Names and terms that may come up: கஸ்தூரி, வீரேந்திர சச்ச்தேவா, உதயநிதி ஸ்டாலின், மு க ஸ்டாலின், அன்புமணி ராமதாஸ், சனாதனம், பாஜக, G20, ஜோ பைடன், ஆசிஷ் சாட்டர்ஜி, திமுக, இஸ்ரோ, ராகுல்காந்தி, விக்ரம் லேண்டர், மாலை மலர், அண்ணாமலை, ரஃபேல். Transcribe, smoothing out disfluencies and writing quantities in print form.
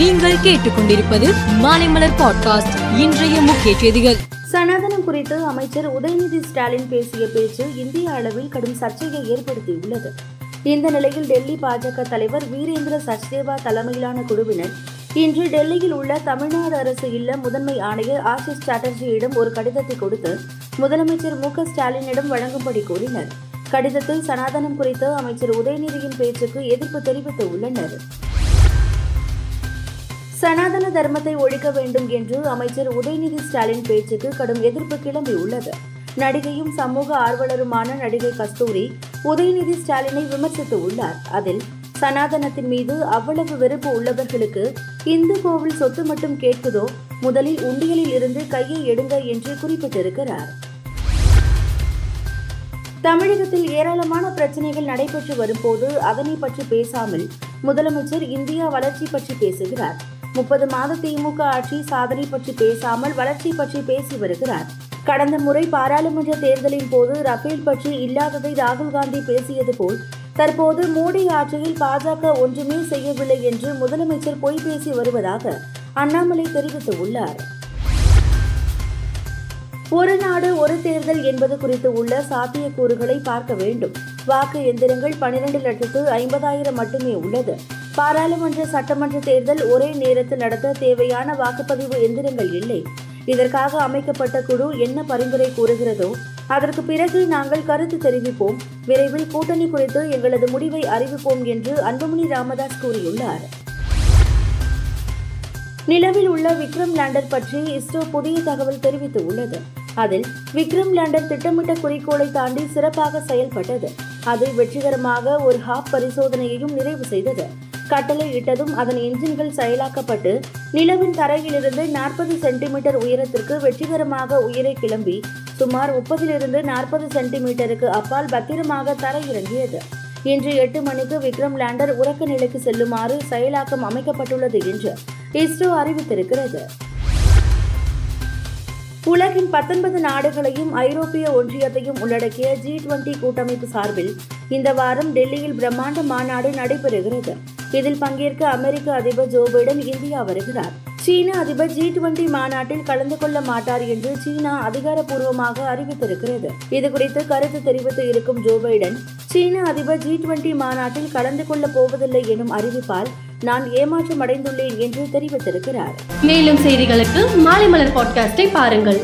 நீங்கள் கேட்டுக்கொண்டிருப்பது மாலை மலர் பாட்காஸ்ட். இன்றைய முக்கிய செய்திகள். சனாதனம் குறித்து அமைச்சர் உதயநிதி ஸ்டாலின் பேசிய பேச்சு இந்திய அளவில் கடும் சர்ச்சையை ஏற்படுத்தியுள்ளது. இந்த நிலையில் டெல்லி பாஜக தலைவர் வீரேந்திர சச்ச்தேவா தலைமையிலான குழுவினர் இன்று டெல்லியில் உள்ள தமிழ்நாடு அரசு இல்ல முதன்மை ஆணையர் ஆசிஷ் சாட்டர்ஜியிடம் ஒரு கடிதத்தை கொடுத்து முதலமைச்சர் மு க ஸ்டாலினிடம் வழங்கும்படி கோரினர். கடிதத்தில் சனாதனம் குறித்து அமைச்சர் உதயநிதியின் பேச்சுக்கு எதிர்ப்பு தெரிவித்து உள்ளனர். சனாதன தர்மத்தை ஒழிக்க வேண்டும் என்று அமைச்சர் உதயநிதி ஸ்டாலின் பேச்சுக்கு கடும் எதிர்ப்பு கிளம்பியுள்ளது. நடிகையும் சமூக ஆர்வலருமான நடிகை கஸ்தூரி உதயநிதி ஸ்டாலினை விமர்சித்து உள்ளார். அதில் சனாதனத்தின் மீது அவ்வளவு வெறுப்பு உள்ளவர்களுக்கு இந்து கோவில் சொத்து மட்டும் கேட்குதோ, முதலில் உண்டியலில் இருந்து கையை எடுங்க என்று குறிப்பிட்டிருக்கிறார். தமிழகத்தில் ஏராளமான பிரச்சனைகள் நடைபெற்று வரும்போது அதனை பற்றி பேசாமல் முதலமைச்சர் இந்தியா வளர்ச்சி பற்றி பேசுகிறார். 30 மாத திமுக ஆட்சி சாதனை பற்றி பேசாமல் வளர்ச்சி பற்றி பேசி வருகிறார். கடந்த முறை பாராளுமன்ற தேர்தலின் போது ரஃபேல் பற்றி இல்லாததை ராகுல்காந்தி பேசியது போல் தற்போது மோடி ஆட்சியில் பாஜக ஒன்றுமே செய்யவில்லை என்று முதலமைச்சர் பொய் பேசி வருவதாக அண்ணாமலை தெரிவித்துள்ளார். ஒரு நாடு ஒரு தேர்தல் என்பது குறித்து உள்ள சாத்தியக்கூறுகளை பார்க்க வேண்டும். வாக்கு எந்திரங்கள் 12,50,000 மட்டுமே உள்ளது. பாராளுமன்ற சட்டமன்ற தேர்தல் ஒரே நேரத்தில் நடத்த தேவையான வாக்குப்பதிவு எந்திரங்கள் இல்லை. இதற்காக அமைக்கப்பட்ட குழு என்ன பரிந்துரை கூறுகிறதோ அதற்கு பிறகு நாங்கள் கருத்து தெரிவிப்போம். விரைவில் கூட்டணி குறித்து எங்களது முடிவை அறிவிப்போம் என்று அன்புமணி ராமதாஸ் கூறியுள்ளார். நிலவில் உள்ள விக்ரம் லேண்டர் பற்றி இஸ்ரோ புதிய தகவல் தெரிவித்து உள்ளது. அதில் விக்ரம் லேண்டர் திட்டமிட்ட குறிக்கோளை தாண்டி சிறப்பாக செயல்பட்டது. அது வெற்றிகரமாக ஒரு ஹாப் பரிசோதனையையும் நிறைவு செய்தது. கட்டளை இட்டதும் அதன் என்ஜின்கள் செயலாக்கப்பட்டு நிலவின் தரையிலிருந்து 40 சென்டிமீட்டர் உயரத்திற்கு வெற்றிகரமாக உயரை கிளம்பி சுமார் 30-40 சென்டிமீட்டருக்கு அப்பால் பத்திரமாக தரையிறங்கியது. இன்று 8 மணிக்கு விக்ரம் லேண்டர் உறக்க நிலைக்கு செல்லுமாறு செயலாக்கம் அமைக்கப்பட்டுள்ளது என்று இஸ்ரோ அறிவித்திருக்கிறது. உலகின் 19 நாடுகளையும் ஐரோப்பிய ஒன்றியத்தையும் உள்ளடக்கிய G20 கூட்டமைப்பு சார்பில் இந்த வாரம் டெல்லியில் பிரம்மாண்ட மாநாடு நடைபெறுகிறது. இதில் பங்கேற்க அமெரிக்க அதிபர் ஜோ பைடன் இந்தியா வருகிறார். சீன அதிபர் G20 மாநாட்டில் கலந்து கொள்ள மாட்டார் என்று சீனா அதிகாரப்பூர்வமாக அறிவித்திருக்கிறது. இதுகுறித்து கருத்து தெரிவித்து இருக்கும் ஜோ பைடன், சீன அதிபர் G20 மாநாட்டில் கலந்து கொள்ள போவதில்லை எனும் அறிவிப்பால் நான் ஏமாற்றமடைந்துள்ளேன் என்று தெரிவித்திருக்கிறார். மேலும் செய்திகளுக்கு மாலை மலர் பாட்காஸ்டை பாருங்கள்.